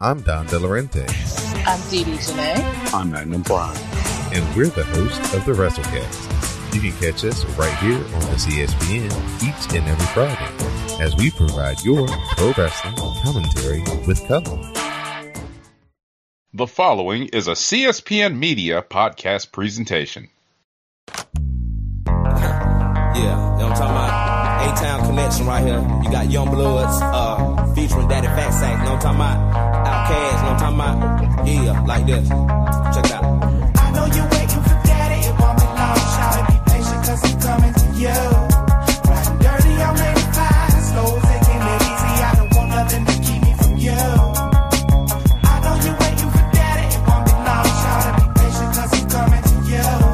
I'm Don DeLaurente. I'm Dee Jaleigh. I'm Magnum Brian. And we're the hosts of The WrestleCast. You can catch us right here on the CSPN each and every Friday as we provide your pro wrestling commentary with color. The following is a CSPN Media podcast presentation. Yeah, you know what I'm talking about? A-Town Connection right here. You got Young Bloods featuring Daddy Fat Sack. You know what I'm talking about? Outcast, you know what I'm talking about? Yeah, like this. Check it out. I know you're waiting for Daddy. It won't be long, child. Be patient, cause he's coming to you. Riding dirty, I'm ready to fly. Slow, taking it easy. I don't want nothing to keep me from you. I know you're waiting for Daddy. It won't be long, child. Be patient, cause he's coming to you.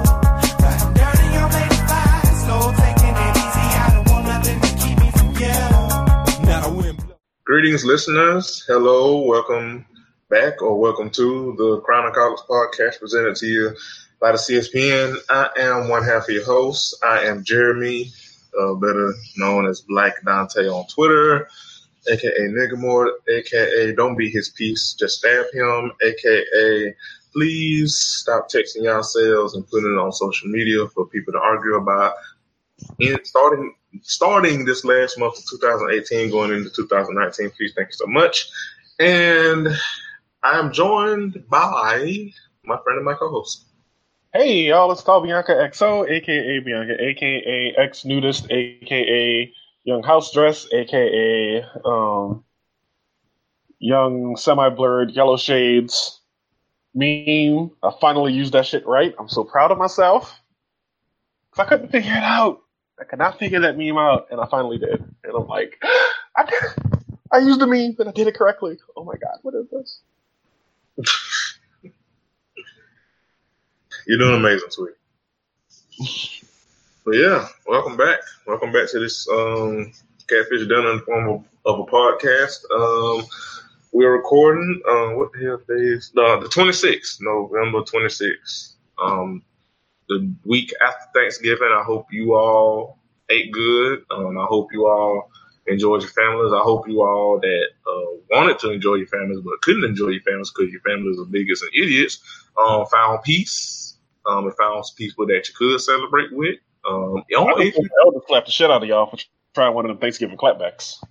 Greetings, listeners. Hello, welcome back, or welcome to the Crown of College podcast presented to you by the CSPN. I am one half of your host. I am Jeremy, better known as Black Dante on Twitter, a.k.a. Niggamore, a.k.a. Don't Be His Piece, Just Stab Him, a.k.a. Please stop texting yourselves and putting it on social media for people to argue about. Starting this last month of 2018, going into 2019, please, thank you so much. And I'm joined by my friend and my co-host. Hey, y'all, it's Tal Bianca XO, a.k.a. Bianca, a.k.a. ex-nudist, a.k.a. young house dress, a.k.a. Young semi-blurred yellow shades meme. I finally used that shit right. I'm so proud of myself. Because I couldn't figure it out. I could not figure that meme out, and I finally did. And I'm like, I did it. I used the meme, and I did it correctly. Oh my God, what is this? You're doing amazing, sweet. But yeah, welcome back. Welcome back to this Catfish Dinner in the form of a podcast. We're recording, what the hell day is? The 26th, November 26th. The week after Thanksgiving. I hope you all ate good. I hope you all enjoyed your families. I hope you all that wanted to enjoy your families but couldn't enjoy your families because your families are bigots and idiots, found peace. And found people that you could celebrate with. I think the elders clapped the shit out of y'all for trying one of them Thanksgiving clapbacks.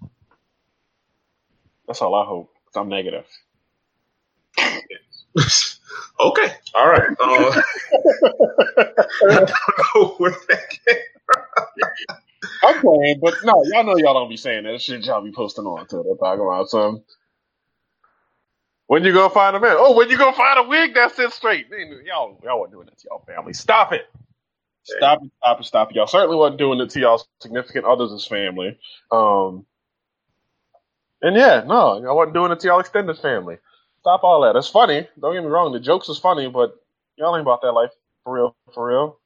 That's all I hope. I'm negative. Okay. All right. I don't know where that came from. I'm playing, but no, y'all know y'all don't be saying that shit. Y'all be posting on Twitter talking about some. When you go find a man? Oh, when you go find a wig that sits straight? Y'all weren't doing it to y'all family. Stop it. Stop it. Y'all certainly wasn't doing it to y'all significant others as family. And yeah, no, y'all wasn't doing it to y'all extended family. Stop all that. It's funny. Don't get me wrong. The jokes is funny, but y'all ain't about that life for real.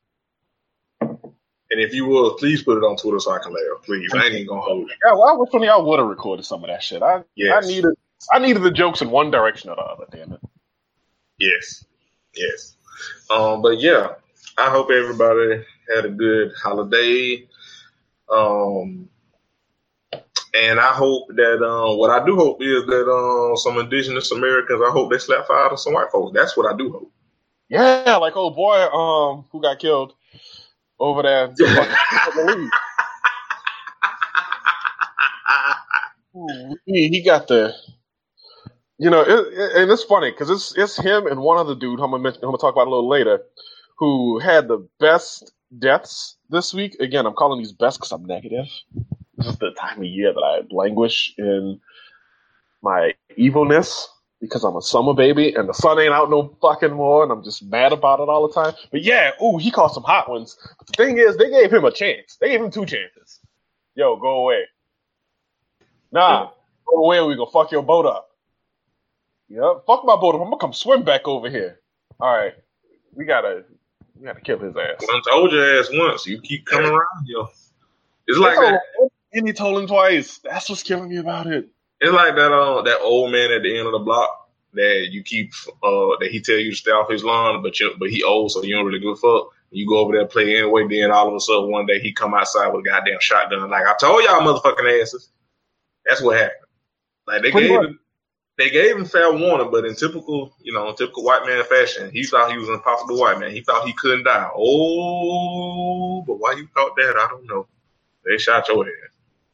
And if you will, please put it on Twitter so I can laugh. Please, I ain't even gonna hold it. Yeah, well, I wish one of y'all would have recorded some of that shit. I needed the jokes in one direction or the other. Damn it. Yes. But yeah, I hope everybody had a good holiday. And I hope that what I do hope is that some indigenous Americans, I hope they slap fire to some white folks. That's what I do hope. Yeah, like old boy who got killed over there. Ooh, he got the, and it's funny because it's him and one other dude who I'm gonna talk about a little later, who had the best deaths this week. Again, I'm calling these best because I'm negative. This is the time of year that I languish in my evilness because I'm a summer baby and the sun ain't out no fucking more and I'm just mad about it all the time. But yeah, ooh, he caught some hot ones. But the thing is, they gave him a chance. They gave him 2 chances. Yo, go away. Nah, go away or we gonna fuck your boat up. Yep, fuck my boat up. I'm gonna come swim back over here. All right, we gotta kill his ass. I told your ass once. You keep coming around, yo. It's like that. And he told him twice. That's what's killing me about it. It's like that that old man at the end of the block that you keep that he tell you to stay off his lawn, but he old, so you don't really give a fuck. You go over there play anyway. Then all of a sudden one day he come outside with a goddamn shotgun. Like I told y'all, motherfucking asses. That's what happened. Like they gave him. They gave him fair warning, but in typical, you know, typical white man fashion, he thought he was an impossible white man. He thought he couldn't die. Oh, but why you thought that? I don't know. They shot your ass.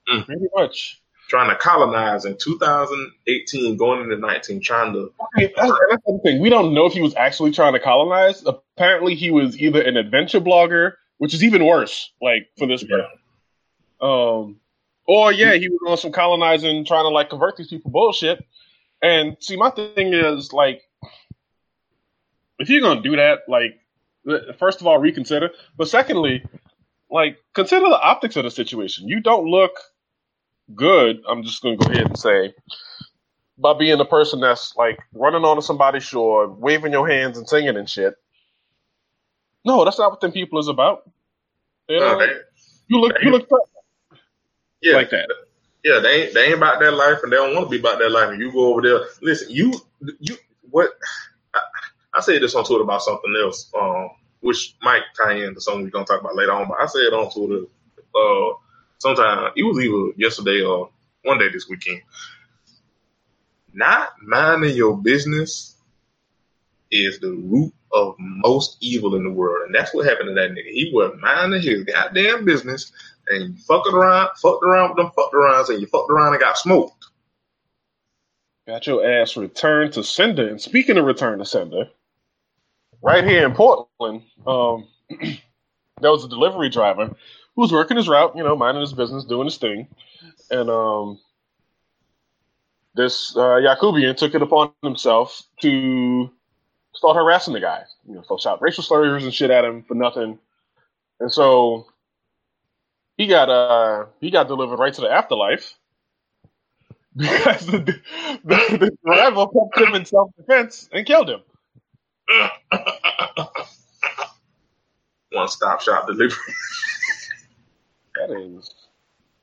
Mm. Pretty much. Trying to colonize in 2018, going into 19, trying to... Okay, that's the thing. We don't know if he was actually trying to colonize. Apparently, he was either an adventure blogger, which is even worse, like, for this person. Yeah. Or, yeah, he was on some colonizing, trying to, like, convert these people bullshit. And see, my thing is, like, if you're going to do that, like, first of all, reconsider. But secondly, like, consider the optics of the situation. You don't look good, I'm just going to go ahead and say, by being a person that's, like, running onto somebody's shore, waving your hands and singing and shit. No, that's not what them people is about. You know? You look yeah, like that. Yeah, they ain't about that life, and they don't want to be about that life. And you go over there, listen. You what? I said this on Twitter about something else, which might tie into something we're gonna talk about later on. But I said on Twitter, sometime it was either yesterday or one day this weekend. Not minding your business is the root of most evil in the world, and that's what happened to that nigga. He wasn't minding his goddamn business. And you fucked around with them fucked-arounds, and you fucked around and got smoked. Got your ass returned to sender. And speaking of return to sender, right here in Portland, there was a delivery driver who was working his route, you know, minding his business, doing his thing. And this Yakubian took it upon himself to start harassing the guy. You know, folks shot racial slurs and shit at him for nothing. And so... He got delivered right to the afterlife because the driver pumped him in self-defense and killed him. One-stop shop delivery.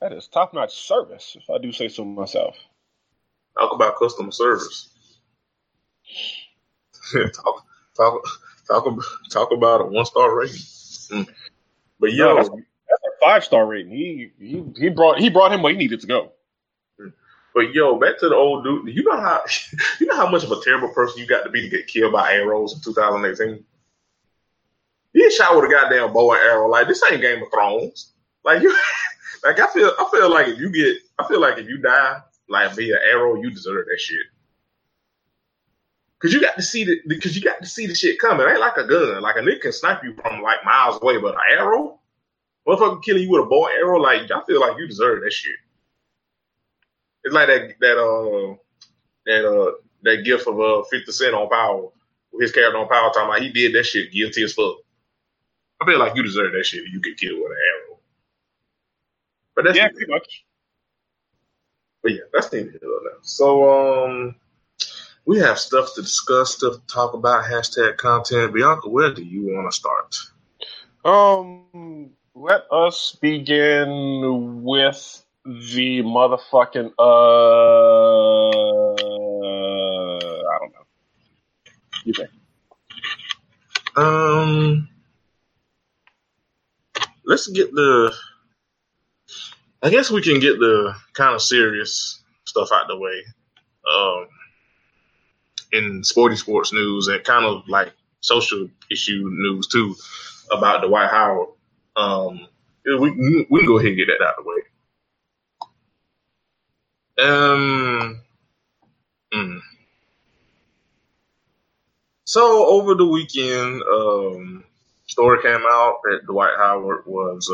That is top-notch service, if I do say so myself. Talk about customer service. talk about a one-star rating. Mm. But yo. No, that's a 5-star rating. He brought him where he needed to go. But yo, back to the old dude. You know how much of a terrible person you got to be to get killed by arrows in 2018. He was shot with a goddamn bow and arrow. Like, this ain't Game of Thrones. Like, you, like I feel like if you die like via arrow, you deserve that shit. Cause you got to see the shit coming. It ain't like a gun. Like, a nigga can snipe you from like miles away, but an arrow. Motherfucker killing you with a bow and arrow, like, I feel like you deserve that shit. It's like that gift of 50 Cent on Power, his character on Power talking about he did that shit guilty as fuck. I feel like you deserve that shit if you get killed with an arrow. But that's pretty much. But yeah, that's the end of it now. So we have stuff to discuss, stuff to talk about, hashtag content. Bianca, where do you want to start? Let us begin with the motherfucking, I don't know. You think? Let's get I guess we can get the kind of serious stuff out the way. In sports news and kind of like social issue news too about Dwight Howard. We can go ahead and get that out of the way. So over the weekend, story came out that Dwight Howard was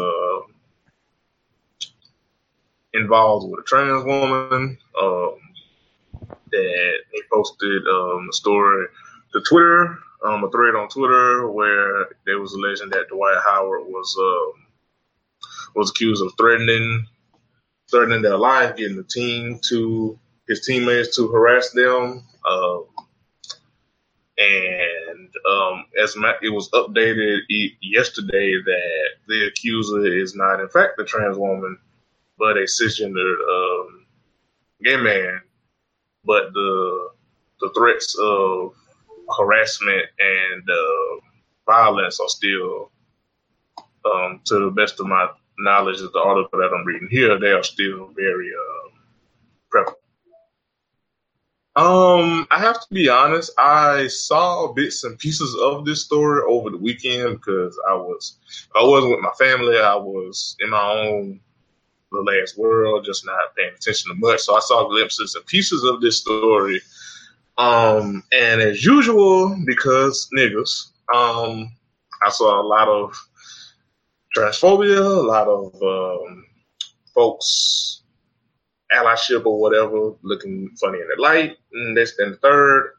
involved with a trans woman. That he posted a story to Twitter. A thread on Twitter where there was alleging that Dwight Howard was accused of threatening their life, getting his teammates to harass them, and it was updated yesterday that the accuser is not in fact a trans woman, but a cisgendered gay man. But the threats of harassment and violence are still, to the best of my knowledge of the article that I'm reading here, they are still very prevalent. I have to be honest. I saw bits and pieces of this story over the weekend because I wasn't with my family. I was in my own little ass world, just not paying attention to much. So I saw glimpses and pieces of this story. And as usual, because niggas, I saw a lot of transphobia, a lot of folks allyship or whatever looking funny in the light, and this and third.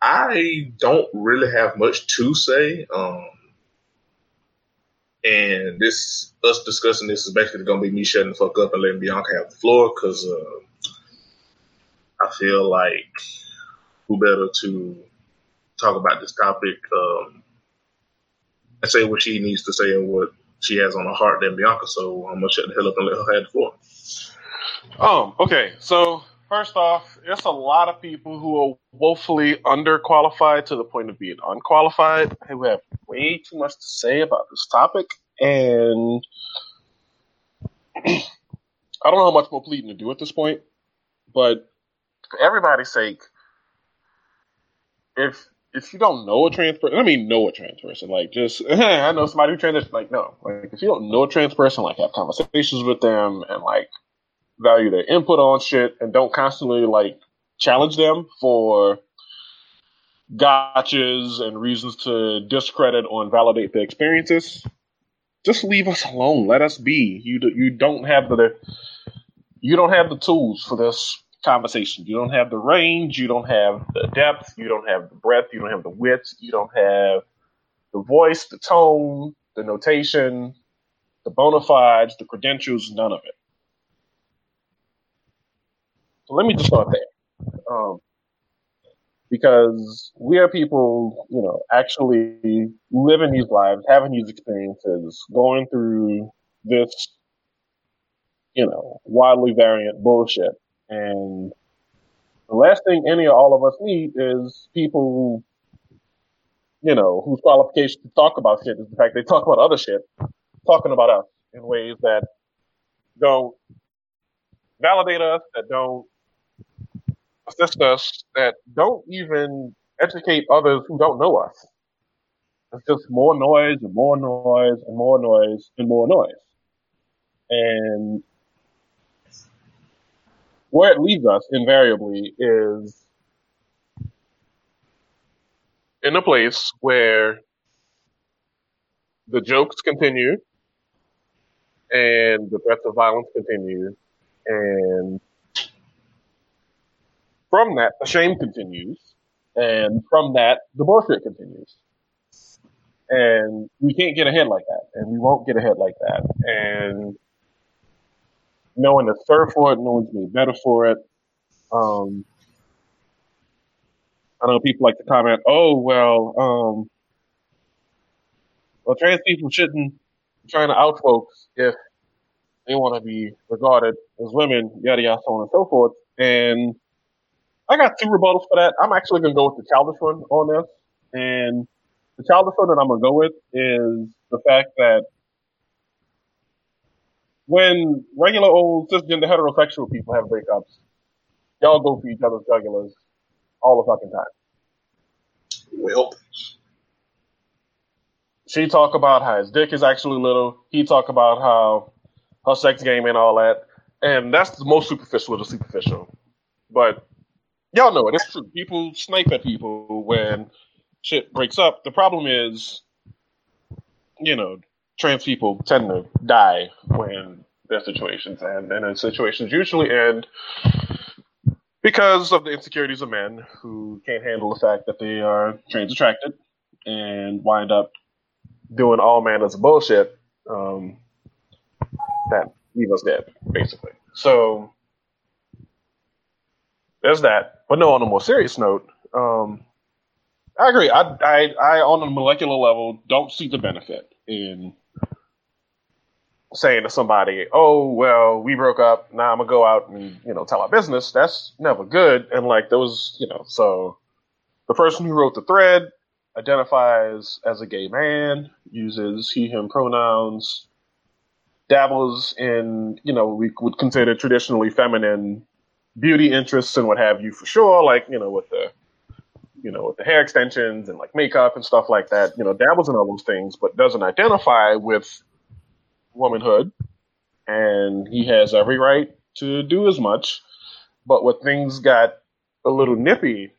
I don't really have much to say. And this us discussing this is basically gonna be me shutting the fuck up and letting Bianca have the floor, because I feel like who better to talk about this topic and say what she needs to say and what she has on her heart than Bianca, so I'm gonna shut the hell up and let her have the floor. Okay. So first off, there's a lot of people who are woefully underqualified to the point of being unqualified, who have way too much to say about this topic, and I don't know how much more pleading to do at this point, but for everybody's sake, if you don't know a trans person, I mean know a trans person, like just, I know somebody who transitioned, like no. Like if you don't know a trans person, like have conversations with them and like value their input on shit and don't constantly like challenge them for gotchas and reasons to discredit or invalidate their experiences, just leave us alone. Let us be. You don't have the tools for this conversation. You don't have the range, you don't have the depth, you don't have the breadth, you don't have the width, you don't have the voice, the tone, the notation, the bona fides, the credentials, none of it. So let me just start there. Because we are people, you know, actually living these lives, having these experiences, going through this, you know, wildly variant bullshit. And the last thing any or all of us need is people who, you know, whose qualification to talk about shit is the fact they talk about other shit, talking about us in ways that don't validate us, that don't assist us, that don't even educate others who don't know us. It's just more noise and more noise and more noise and more noise. And where it leads us invariably is in a place where the jokes continue and the threats of violence continue, and from that, the shame continues, and from that, the bullshit continues. And we can't get ahead like that, and we won't get ahead like that. And no one to serve for it, no one's made better for it. I know people like to comment, oh, well, trans people shouldn't be trying to out folks if they want to be regarded as women, yada, yada, so on and so forth. And I got two rebuttals for that. I'm actually going to go with the childish one on this. And the childish one that I'm going to go with is the fact that when regular old cisgender heterosexual people have breakups, y'all go for each other's jugulars all the fucking time. Well, she talk about how his dick is actually little. He talk about how her sex game and all that. And that's the most superficial of the superficial. But y'all know it. It's true. People snipe at people when shit breaks up. The problem is, you know, trans people tend to die when their situations end, and their situations usually end because of the insecurities of men who can't handle the fact that they are trans attracted and wind up doing all manners of bullshit that leave us dead, basically. So there's that. But no, on a more serious note, I agree. I on a molecular level don't see the benefit in saying to somebody, oh, well, we broke up, now I'm gonna go out and, you know, tell our business. That's never good. And like those, you know, so the person who wrote the thread identifies as a gay man, uses he, him pronouns, dabbles in, you know, we would consider traditionally feminine beauty interests and what have you, for sure. Like, you know, with the hair extensions and like makeup and stuff like that, you know, dabbles in all those things, but doesn't identify with womanhood. And he has every right to do as much. But what things got a little nippy,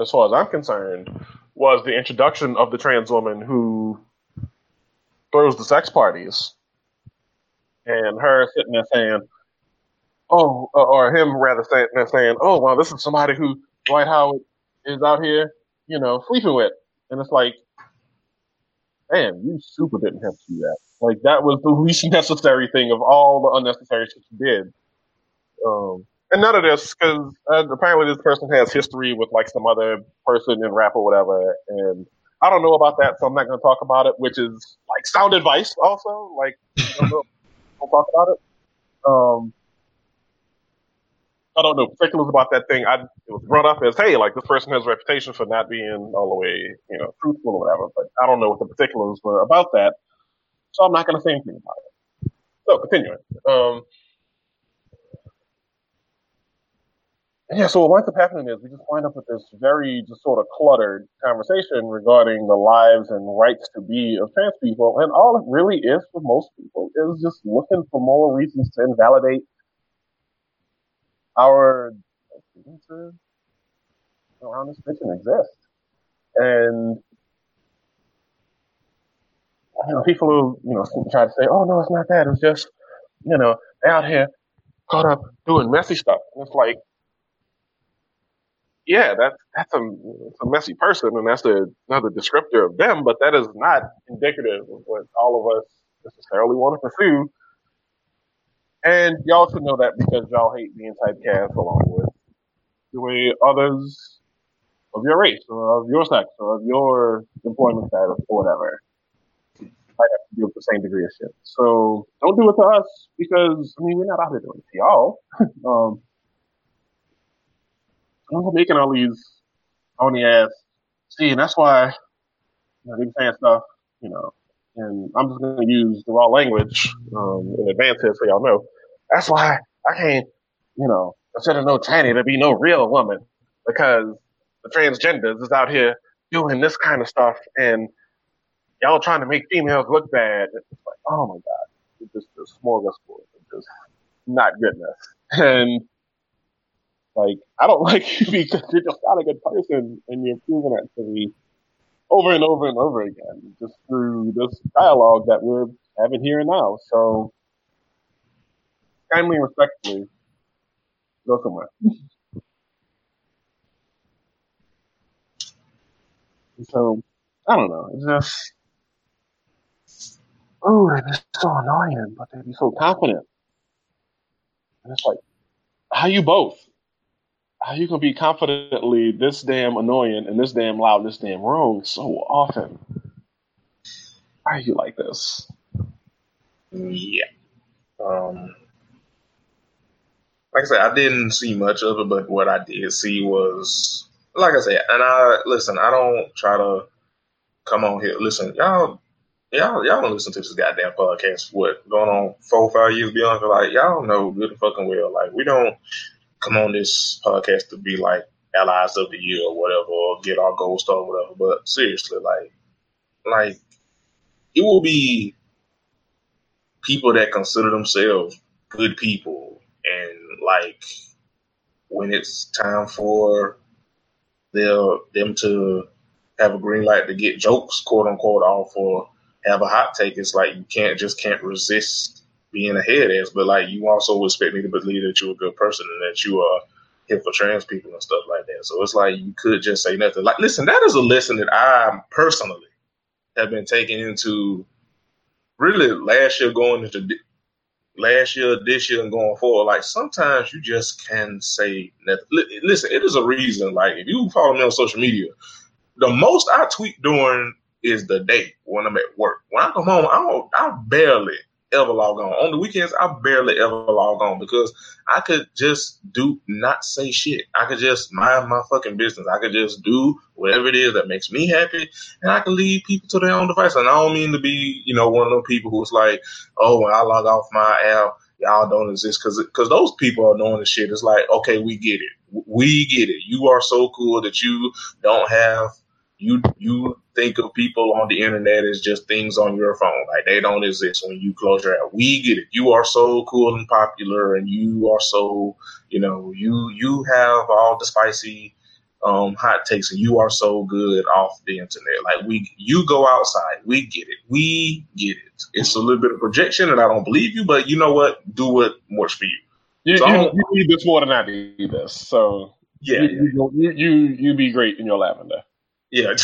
as far as I'm concerned, was the introduction of the trans woman who throws the sex parties, and her sitting there saying, oh, or him rather sitting there saying, oh, well, this is somebody who Dwight Howard is out here, you know, sleeping with. And it's like, man, you super didn't have to do that. Like, that was the least necessary thing of all the unnecessary shit you did. And none of this, because apparently this person has history with, like, some other person in rap or whatever, and I don't know about that, so I'm not going to talk about it, which is, like, sound advice also. Like, don't talk about it. I don't know particulars about that thing. It was brought up as, hey, like, this person has a reputation for not being all the way, you know, truthful or whatever, but I don't know what the particulars were about that, so I'm not going to say anything about it. So, continuing. Yeah, so what ends up happening is we just wind up with this very just sort of cluttered conversation regarding the lives and rights to be of trans people, and all it really is for most people is just looking for more reasons to invalidate our experiences around this mission exist. And you know, people who, you know, try to say, oh no, it's not that, it's just, you know, they're out here caught up doing messy stuff. And it's like, yeah, that's a messy person, and that's another descriptor of them, but that is not indicative of what all of us necessarily want to pursue. And y'all should know that because y'all hate being typecast along with the way others of your race or of your sex or of your employment status or whatever might have to deal with the same degree of shit. So don't do it to us because, I mean, we're not out here doing it to y'all. We're making all these on the ass. See, and that's why, you know, they be saying stuff, you know, and I'm just going to use the raw language in advance here so y'all know. That's why I can't, you know, instead of no tranny, there be no real woman, because the transgenders is out here doing this kind of stuff and y'all trying to make females look bad. It's just like, oh my God, it's just a smorgasbord. It's just not goodness. And like, I don't like you because you're just not a good person and you're proving that to me over and over and over again, just through this dialogue that we're having here and now. So, kindly and respectfully, go somewhere. So, I don't know. It's just, oh, they're just so annoying, but they'd be so confident. And it's like, how you both? How you can be confidently this damn annoying and this damn loud, and this damn wrong so often? Why are you like this? Yeah. Like I said, I didn't see much of it, but what I did see was, like I said, and I don't try to come on here. Listen, y'all don't listen to this goddamn podcast. What going on 4 or 5 years beyond? Like y'all know good and fucking well. Like we don't come on this podcast to be like allies of the year or whatever, or get our gold star or whatever. But seriously, like it will be people that consider themselves good people, and like when it's time for them to have a green light to get jokes, quote unquote, off or have a hot take, it's like you can't resist being a head ass, but like you also expect me to believe that you're a good person and that you are here for trans people and stuff like that. So it's like you could just say nothing. Like, listen, that is a lesson that I personally have been taking into really last year, this year, and going forward. Like sometimes you just can say nothing. Listen, it is a reason. Like if you follow me on social media, the most I tweet during is the day when I'm at work. When I come home, I barely ever log on. On the weekends, I barely ever log on because I could just not say shit. I could just mind my fucking business. I could just do whatever it is that makes me happy, and I can leave people to their own device. And I don't mean to be, you know, one of them people who's like, oh, when I log off my app, y'all don't exist, because those people are knowing the shit. It's like, okay, we get it. We get it. You are so cool that you don't have you think of people on the internet as just things on your phone. Like, they don't exist when you close your eyes. We get it. You are so cool and popular, and you are so, you know, you have all the spicy hot takes, and you are so good off the internet. Like, you go outside. We get it. We get it. It's a little bit of projection, and I don't believe you, but you know what? Do what works for you. You need this more than I need this. So yeah, you be great in your lavender. Yeah,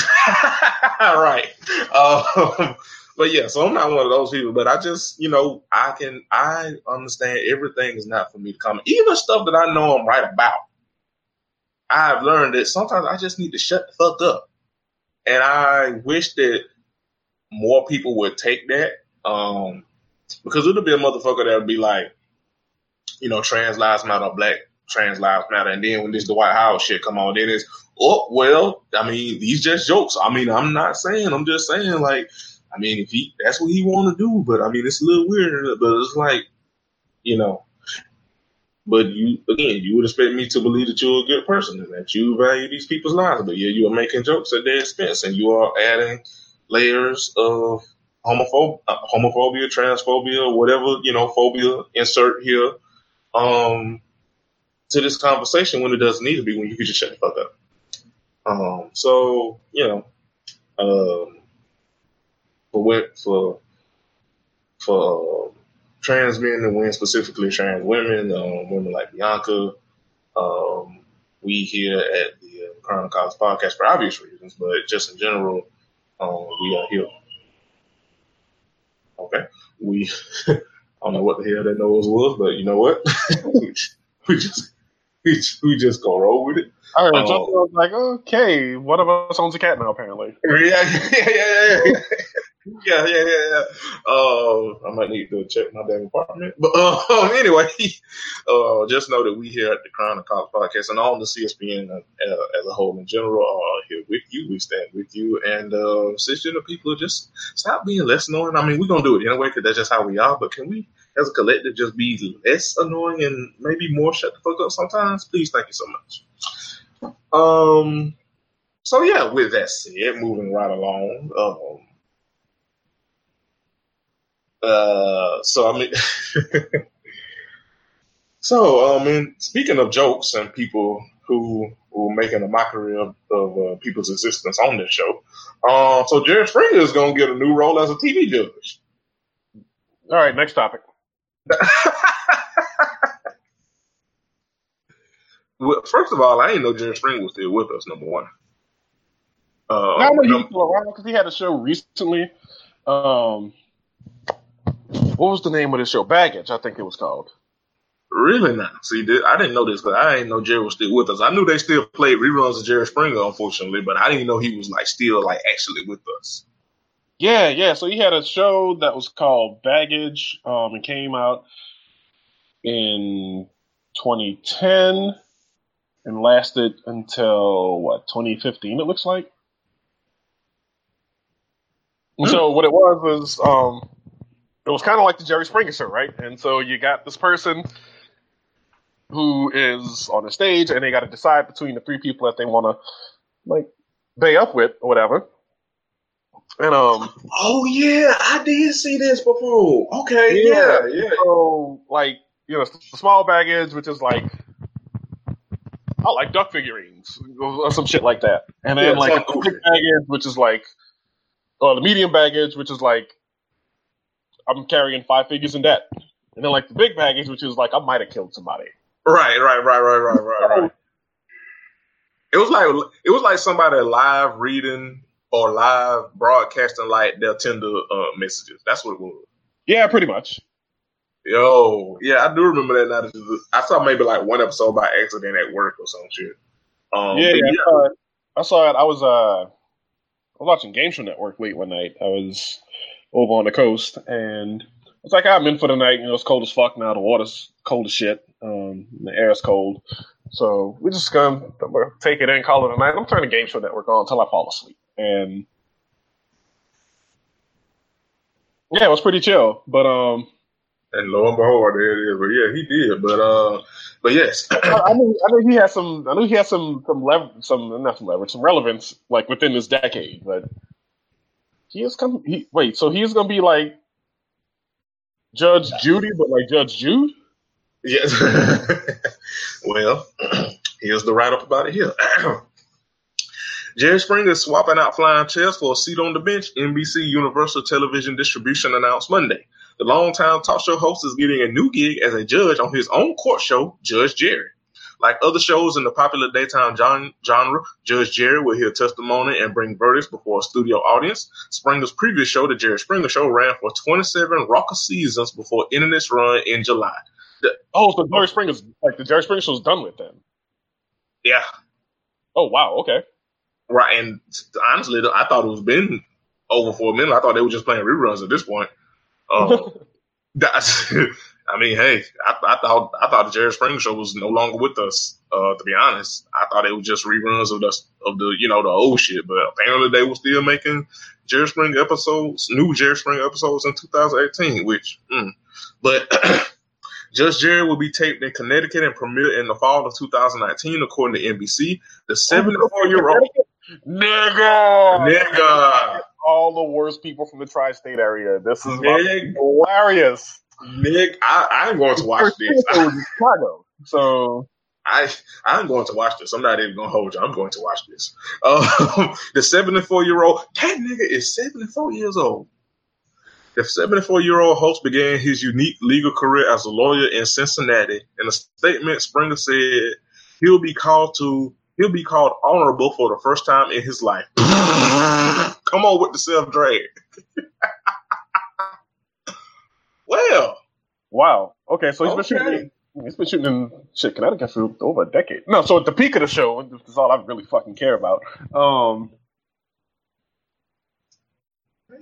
right. But yeah, so I'm not one of those people, but I just, you know, I understand everything is not for me to comment. Even stuff that I know I'm right about, I've learned that sometimes I just need to shut the fuck up. And I wish that more people would take that, because it'll be a motherfucker that would be like, you know, trans lives matter, black trans lives matter. And then when this Dwight Howard shit come on, then it's, oh, well, I mean, these just jokes. I mean, I'm just saying, like, I mean, if that's what he want to do, but I mean, it's a little weird, but it's like, you know, but you would expect me to believe that you're a good person and that you value these people's lives, but yeah, you are making jokes at their expense and you are adding layers of homophobia, transphobia, whatever, you know, phobia insert here, to this conversation when it doesn't need to be, when you can just shut the fuck up. So, you know, for trans men and women, specifically trans women, women like Bianca, we here at the Crown of College podcast for obvious reasons, but just in general, we are here. Okay. I don't know what the hell that nose was, but you know what? We just go roll with it. I heard Justin, I was like, okay, one of us owns a cat now, apparently. Yeah. I might need to check my damn apartment. But anyway, just know that we here at the Crown of College podcast and all the CSPN as a whole in general are here with you. We stand with you. And cisgender people, just stop being less annoying. I mean, we're going to do it anyway because that's just how we are. But can we, as a collective, just be less annoying and maybe more shut the fuck up sometimes? Please, thank you so much. So yeah, with that said, moving right along. And speaking of jokes and people who were making a mockery of people's existence on this show, so Jerry Springer is gonna get a new role as a TV judge. All right, next topic. Well, first of all, I didn't know Jerry Springer was still with us, number one. I know he's still around because he had a show recently. What was the name of this show? Baggage, I think it was called. Really not. See, I didn't know this because I didn't know Jerry was still with us. I knew they still played reruns of Jerry Springer, unfortunately, but I didn't know he was still actually with us. Yeah. So he had a show that was called Baggage. It came out in 2010. And lasted until, 2015, it looks like. And so what it was is, it was kind of like the Jerry Springer Show, right? And so you got this person who is on the stage, and they got to decide between the three people that they want to, bay up with or whatever. And oh, yeah, I did see this before. Okay, yeah. So, small baggage, which is I like duck figurines or some shit like that. And then the big baggage, which is the medium baggage, which is I'm carrying five figures in debt. And then the big baggage, which is I might have killed somebody. Right. It was like somebody live reading or live broadcasting their Tinder messages. That's what it was. Yeah, pretty much. Yo, yeah, I do remember that now. I saw maybe one episode by accident at work or some shit. I saw it. I was watching Game Show Network late one night. I was over on the coast, and it's I'm in for the night. You know, it's cold as fuck now. The water's cold as shit. The air is cold. So we're just going to take it in, call it a night. I'm turning Game Show Network on until I fall asleep. And yeah, it was pretty chill. But And lo and behold, there it is. But yeah, he did. But yes, I knew he had some. I knew he had some relevance like within this decade. But he is coming. So he's gonna be like Judge Judy, but like Judge Jude. Yes. Well, here's the write up about it here. Jerry Springer is swapping out flying chairs for a seat on the bench, NBC Universal Television Distribution announced Monday. The longtime talk show host is getting a new gig as a judge on his own court show, Judge Jerry. Like other shows in the popular daytime genre, Judge Jerry will hear testimony and bring verdicts before a studio audience. Springer's previous show, The Jerry Springer Show, ran for 27 raucous seasons before ending its run in July. So the Jerry Springer Show's done with them. Yeah. Oh, wow. Okay. Right, and honestly, I thought it was been over for a minute. I thought they were just playing reruns at this point. I mean, hey, I thought the Jerry Springer Show was no longer with us. To be honest, I thought it was just reruns of the old shit. But apparently, they were still making Jerry Springer episodes, new Jerry Springer episodes in 2018. But Judge Jerry will be taped in Connecticut and premiered in the fall of 2019, according to NBC. The 74-year-old. Nigga! All the worst people from the tri-state area. This is hilarious. Nick, I'm going to watch this. I'm going to watch this. I'm not even going to hold you. I'm going to watch this. The 74-year-old. That nigga is 74 years old. The 74-year-old host began his unique legal career as a lawyer in Cincinnati. In a statement, Springer said he'll be called honorable for the first time in his life. Come on with the self-drag. Well. Wow. Okay, so he's been shooting in Connecticut for over a decade. No, so at the peak of the show, this is all I really fucking care about.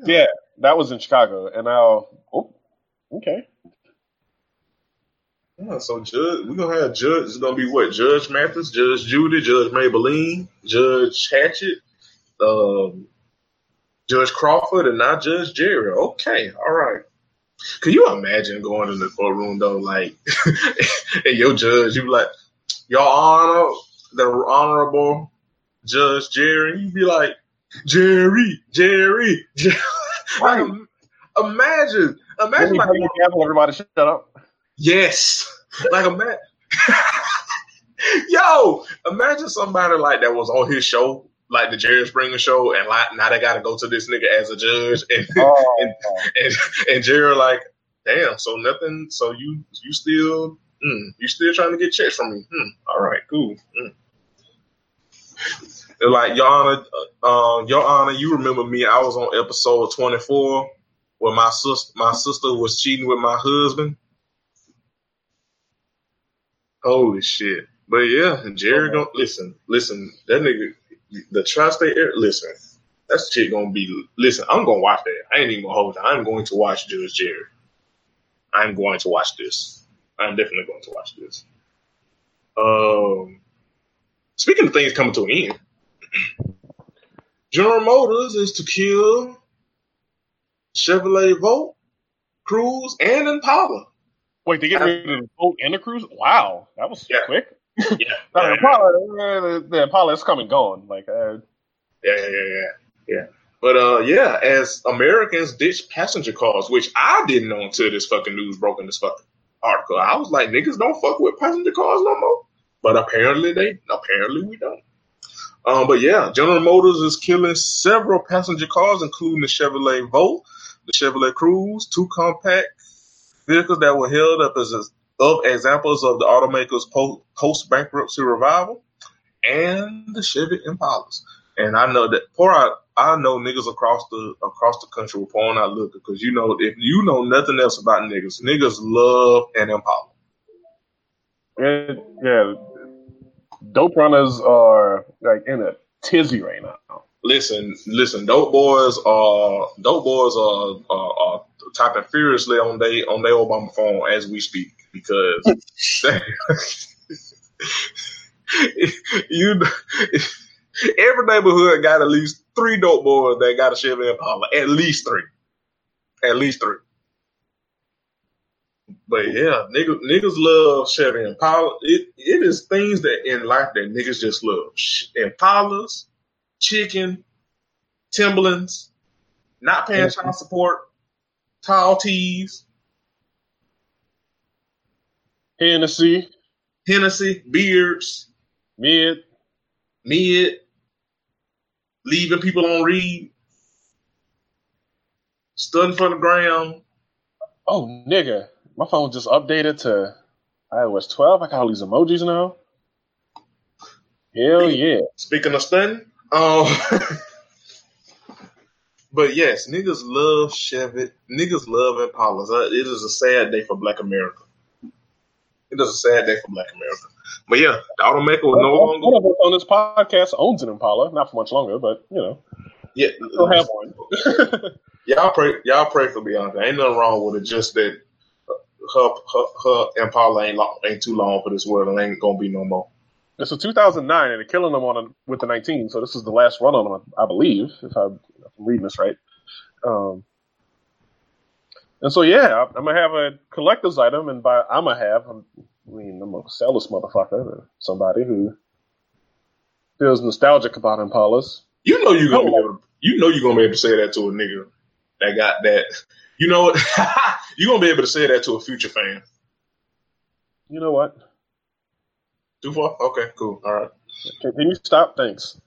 Yeah, that was in Chicago. And now, okay. Yeah, so we're going to have Judge. It's going to be what? Judge Mathis, Judge Judy, Judge Maybelline, Judge Hatchett, Judge Crawford, and now Judge Jerry. Okay, all right. Can you imagine going in the courtroom, though, like, and your judge, you be like, Your Honor, the Honorable Judge Jerry. You be like, Jerry. Right. Imagine like everybody shut up. Yes. Like imagine somebody like that was on his show, like the Jerry Springer Show, and like now they gotta go to this nigga as a judge and Jerry like, damn, so nothing, so you still trying to get checks from me. All right, cool. They're like, Your Honor, you remember me? I was on episode 24 where my sister was cheating with my husband. Holy shit! But yeah, Jerry gonna listen. That nigga, the tri-state area. Listen, that shit gonna be. Listen, I'm gonna watch that. I ain't even gonna hold it. I'm going to watch Judge Jerry. I'm going to watch this. I'm definitely going to watch this. Speaking of things coming to an end, General Motors is to kill Chevrolet Volt, Cruze, and Impala. Wait, they get rid of the Volt and the Cruze? Wow, that was quick. Yeah, the Impala is coming and gone. Like, yeah. But as Americans ditch passenger cars, which I didn't know until this fucking news broke in this fucking article, I was like, niggas don't fuck with passenger cars no more. But apparently we don't. But yeah, General Motors is killing several passenger cars, including the Chevrolet Volt, the Chevrolet Cruze, two compact vehicles that were held up as examples of the automaker's post-bankruptcy revival, and the Chevy Impalas. And I know that I know niggas across the country were pouring out liquor because if you know nothing else about niggas love an Impala. Yeah, dope runners are like in a tizzy right now. Listen, dope boys are typing furiously on their Obama phone as we speak because every neighborhood got at least three dope boys that got a Chevy Impala, at least three. But yeah, niggas love Chevy Impala. It is things that in life that niggas just love. Impalas, chicken, Timberlands, not paying child support, tall tees, Hennessy, beards, mid, leaving people on read, studying for the ground. Oh, nigga. My phone just updated to iOS 12. I got all these emojis now. Hell yeah. Speaking of stunning, but yes, niggas love Chevy. Niggas love Impalas. It is a sad day for Black America. It is a sad day for Black America. But yeah, the automaker was no longer. One of us on this podcast owns an Impala. Not for much longer, but you know. Yeah. We'll have one. Y'all pray for Bianca. Ain't nothing wrong with it. Just that her Impala ain't too long for this world and ain't gonna be no more. It's a 2009 and they're killing them with the 19. So this is the last run on them, I believe, if I'm reading this right. And so yeah, I'm gonna have a collector's item, and by I'm gonna sell this motherfucker to somebody who feels nostalgic about Impalas. You know you're gonna be able to say that to a nigga that got that. You know what? You're going to be able to say that to a future fan. You know what? Too far? Okay, cool. All right. Can you stop? Thanks.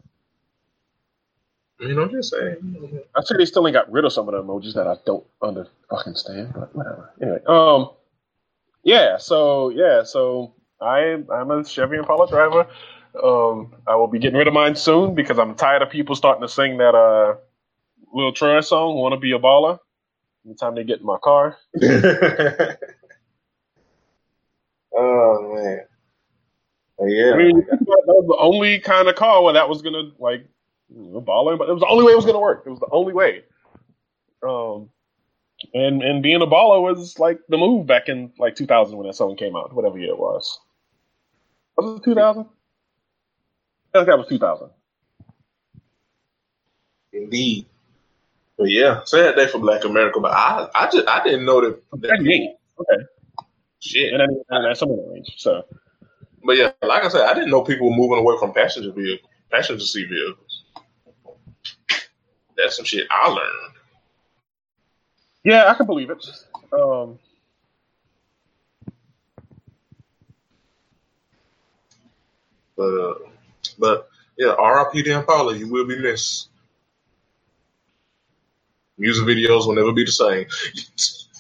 You know, just saying. I say they still ain't got rid of some of the emojis that I don't understand, but whatever. Anyway. So I'm a Chevy Impala driver. I will be getting rid of mine soon because I'm tired of people starting to sing that Lil Trey song, Wanna Be a Baller. Anytime they get in my car. Oh, man. Yeah. I mean, that was the only kind of car where that was going to, baller. But it was the only way it was going to work. It was the only way. And being a baller was, the move back in, 2000 when that song came out, whatever year it was. Was it 2000? I think that was 2000. Indeed. But yeah, sad day for Black America. But I didn't know that. Okay. Shit. And that's something in the range. So. But yeah, like I said, I didn't know people were moving away from passenger seat vehicles. That's some shit I learned. Yeah, I can believe it. But yeah, R.I.P. to Impala, you will be missed. Music videos will never be the same.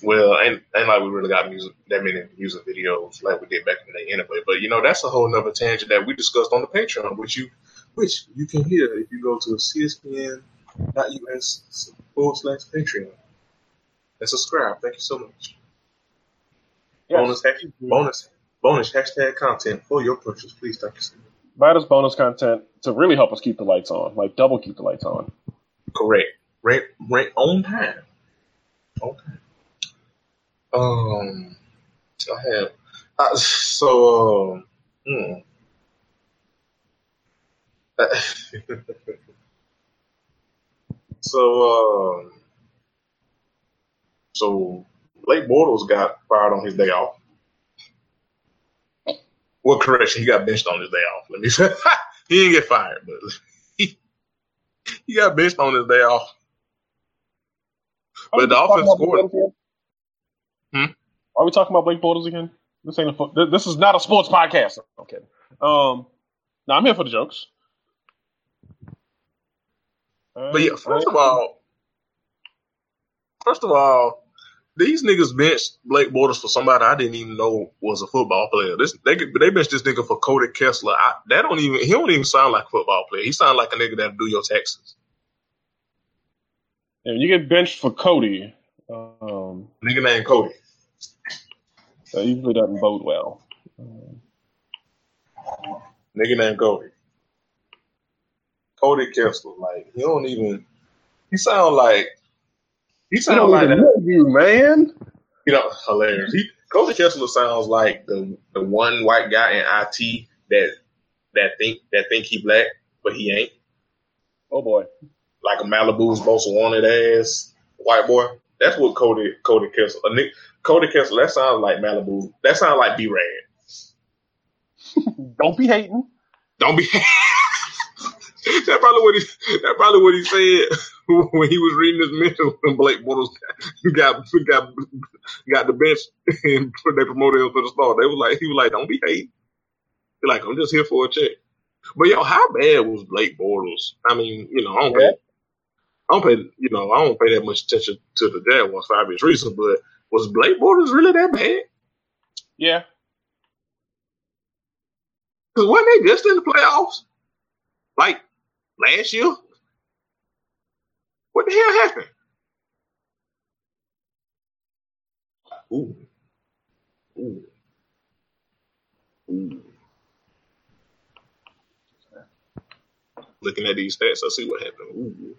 Well, ain't like we really got that many music videos like we did back in the day anyway. But, that's a whole nother tangent that we discussed on the Patreon, which you can hear if you go to cspn.us/Patreon and subscribe. Thank you so much. Yes. Bonus hashtag content for your purchase. Please, thank you so much. Write us bonus content to really help us keep the lights on, double keep the lights on. Correct. Right on time. Okay. So Blake Bortles got fired on his day off. Well, correction, he got benched on his day off. Let me say he didn't get fired, but he got benched on his day off. But the offense scored. Are we talking about Blake Bortles again? This is not a sports podcast. I'm kidding. Now I'm here for the jokes. But yeah, first of all, these niggas benched Blake Bortles for somebody I didn't even know was a football player. They benched this nigga for Cody Kessler. He don't even sound like a football player. He sounds like a nigga that'll do your taxes. Yeah, you get benched for Cody. Nigga named Cody. That usually doesn't bode well. Nigga named Cody. Cody Kessler, he don't even. He sounds like that. You, man. Hilarious. Cody Kessler sounds like the one white guy in IT that think he black, but he ain't. Oh boy. Like a Malibu's most wanted ass white boy. That's what Cody Kessler. Cody Kessler. That sounds like Malibu. That sounds like B-Rad. Don't be hating. Don't be. That probably what he said when he was reading his mental when Blake Bortles got the bench and they promoted him to the star. They was like, he was like, don't be hating. He's like, I'm just here for a check. But yo, how bad was Blake Bortles? I mean, you know, I don't pay that much attention to the Jaguars for obvious reasons, but was Blake Bortles really that bad? Yeah. Because weren't they just in the playoffs? Like last year? What the hell happened? Ooh. Looking at these stats, I see what happened.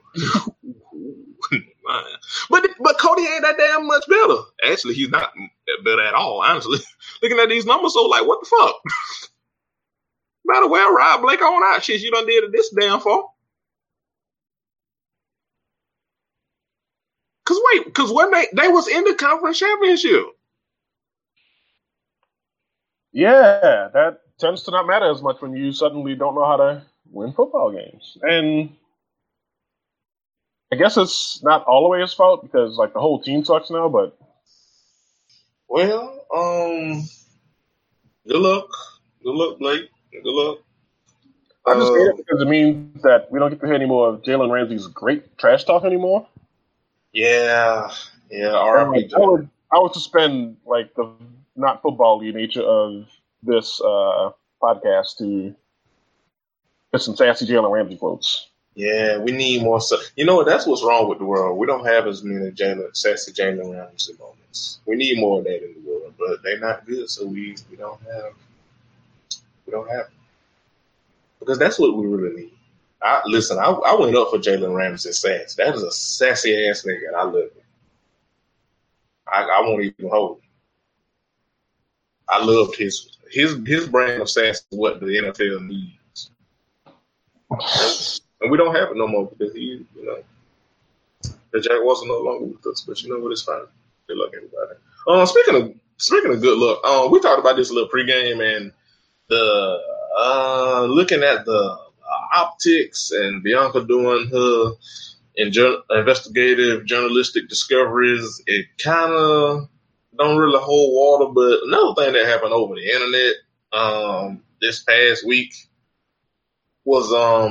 But Cody ain't that damn much better. Actually, he's not better at all, honestly. Looking at these numbers, so like, what the fuck? Matter well, ride Blake on out. Shit, you done did it this damn far. Because when they was in the conference championship. Yeah, that tends to not matter as much when you suddenly don't know how to win football games. And I guess it's not all the way his fault because, like, the whole team sucks now, but... Well, Good luck, Blake. Good luck. I'm just scared because it means that we don't get to hear any more of Jalen Ramsey's great trash talk anymore. Yeah. I would suspend like the not football-y nature of this podcast to get some sassy Jalen Ramsey quotes. Yeah, we need more. You know, that's what's wrong with the world. We don't have as many sassy Jalen Ramsey moments. We need more of that in the world, but they're not good, so we don't have. We don't have it. Because that's what we really need. I went up for Jalen Ramsey's sass. That is a sassy ass nigga, and I love it. I won't even hold it. I loved his brand of sass is what the NFL needs. And we don't have it no more because he, you know, the Jaguars are no longer with us. But you know what? It's fine. Good luck, everybody. Speaking of good luck, we talked about this little pregame and. Looking at the optics and Bianca doing her investigative journalistic discoveries, it kind of don't really hold water. But another thing that happened over the internet this past week was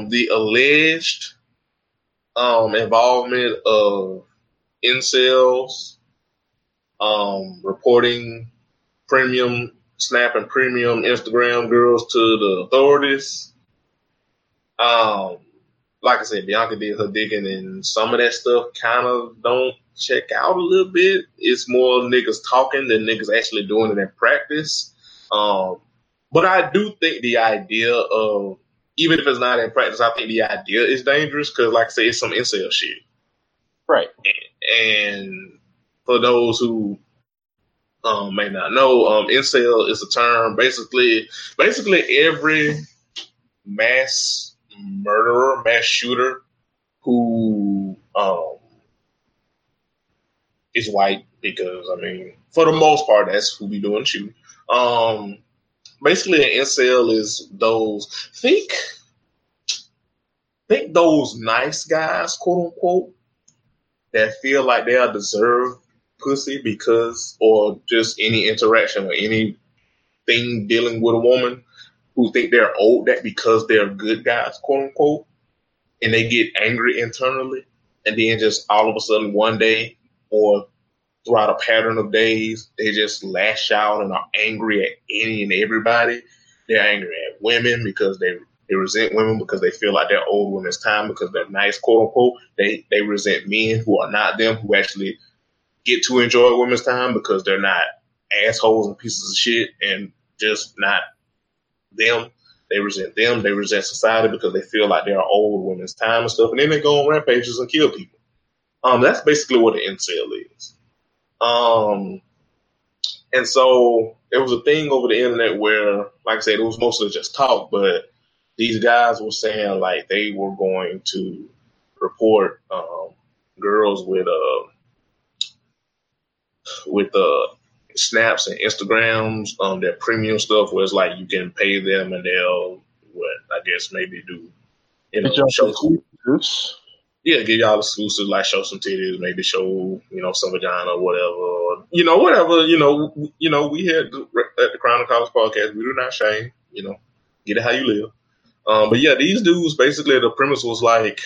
the alleged involvement of incels reporting premium snapping premium Instagram girls to the authorities. Like I said, Bianca did her digging, and some of that stuff kind of don't check out a little bit. It's more niggas talking than niggas actually doing it in practice. But I do think the idea of, even if it's not in practice, I think the idea is dangerous because, like I said, it's some incel shit. Right. And for those who may not know, incel is a term. Basically every mass murderer, mass shooter who is white, because I mean, for the most part, that's who be doing shooting. Basically, an incel is those think those nice guys, quote unquote, that feel like they are deserved pussy because, or just any interaction or anything dealing with a woman, who think they're owed that because they're good guys, quote unquote, and they get angry internally, and then just all of a sudden one day or throughout a pattern of days, they just lash out and are angry at any and everybody. They're angry at women because they resent women because they feel like they're owed women's time because they're nice, quote unquote. They resent men who are not them, who actually get to enjoy women's time because they're not assholes and pieces of shit and just not them. They resent them. They resent society because they feel like they're old women's time and stuff. And then they go on rampages and kill people. That's basically what an incel is. And so there was a thing over the internet where, like I said, it was mostly just talk, but these guys were saying like they were going to report girls with with Snaps and Instagrams, their premium stuff, where it's like you can pay them and they'll, maybe do, show exclusives. Yeah, give y'all exclusives, like show some titties, maybe show, some vagina or whatever. We here at the Crown of College podcast, we do not shame, get it how you live. But yeah, these dudes, basically the premise was like,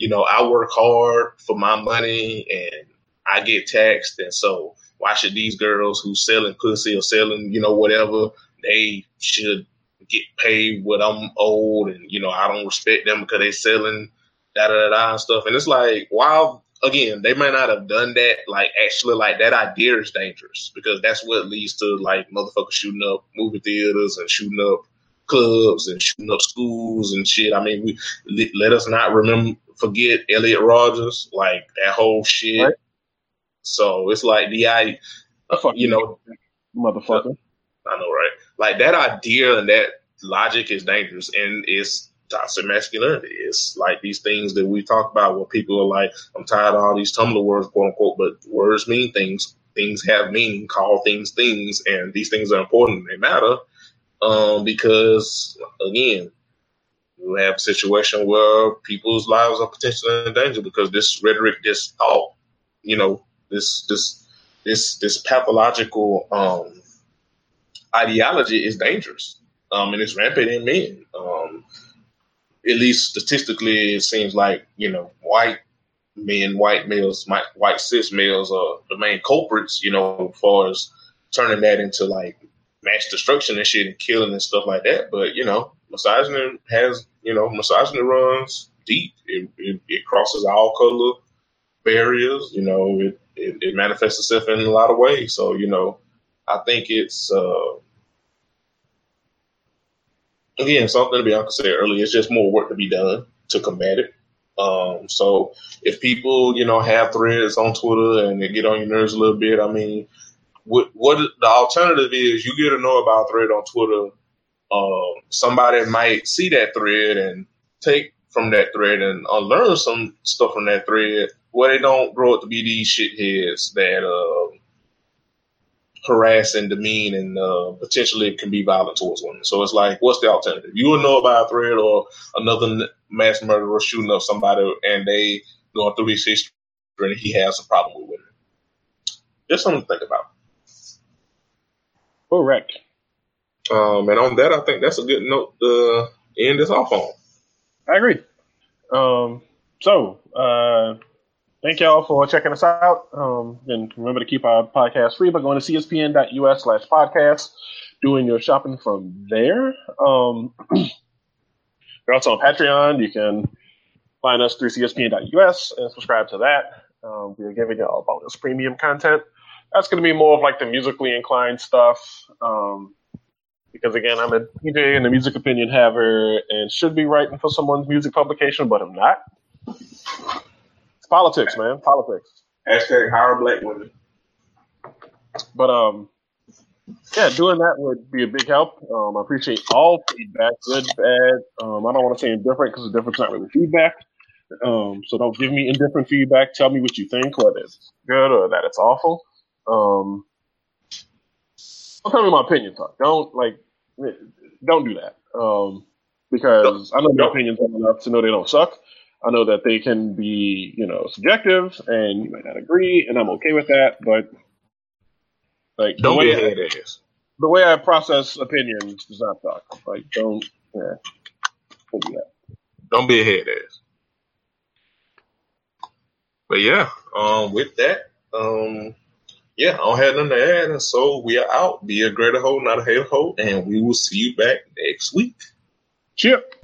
I work hard for my money and I get taxed, and so why should these girls who's selling pussy or selling, whatever, they should get paid what I'm owed, and, I don't respect them because they selling da-da-da-da and stuff. And it's like, while, again, they may not have done that, that idea is dangerous because that's what leads to, motherfuckers shooting up movie theaters and shooting up clubs and shooting up schools and shit. I mean, let us not forget Elliot Rodgers, that whole shit. Right. So it's like motherfucker. I know, right? That idea and that logic is dangerous, and it's toxic masculinity. It's like these things that we talk about where people are like, I'm tired of all these Tumblr words, quote unquote, but words mean things. Things have meaning. Call things things, and these things are important. They matter because, again, we have a situation where people's lives are potentially in danger because this rhetoric, this thought, This pathological ideology is dangerous, and it's rampant in men. At least statistically, it seems like white cis males are the main culprits. As far as turning that into mass destruction and shit and killing and stuff like that. But misogyny has misogyny runs deep. It crosses all color barriers. It manifests itself in a lot of ways. So, I think it's, again, something Bianca said earlier, it's just more work to be done to combat it. So if people, have threads on Twitter and they get on your nerves a little bit, I mean, what the alternative is, you get to know about a thread on Twitter. Somebody might see that thread and take from that thread and unlearn some stuff from that thread, where they don't grow up to be these shitheads that harass and demean and potentially can be violent towards women. So it's like, what's the alternative? You will know about a thread or another mass murderer shooting up somebody and they going through his history and he has a problem with women. Just something to think about. Correct. And on that, I think that's a good note to end this off on. I agree. Thank y'all for checking us out. And remember to keep our podcast free by going to cspn.us/podcast, doing your shopping from there. We're also on Patreon. You can find us through cspn.us and subscribe to that. We're giving y'all bonus premium content. That's going to be more of the musically inclined stuff. Because, again, I'm a DJ and a music opinion haver and should be writing for someone's music publication, but I'm not. It's politics, man. Politics. Hashtag hire black women. But, doing that would be a big help. I appreciate all feedback, good, bad. I don't want to say indifferent because indifferent's not really feedback. So don't give me indifferent feedback. Tell me what you think, whether it's good or that it's awful. Don't tell me my opinions on it. Don't do that. Because I know your opinions are enough to know they don't suck. I know that they can be, subjective, and you might not agree, and I'm okay with that. But the way I process opinions does not suck. Don't do that. Don't be a head ass. But yeah, with that, yeah, I don't have nothing to add, and so we are out. Be a greater hoe, not a hater hoe, and we will see you back next week. Cheers.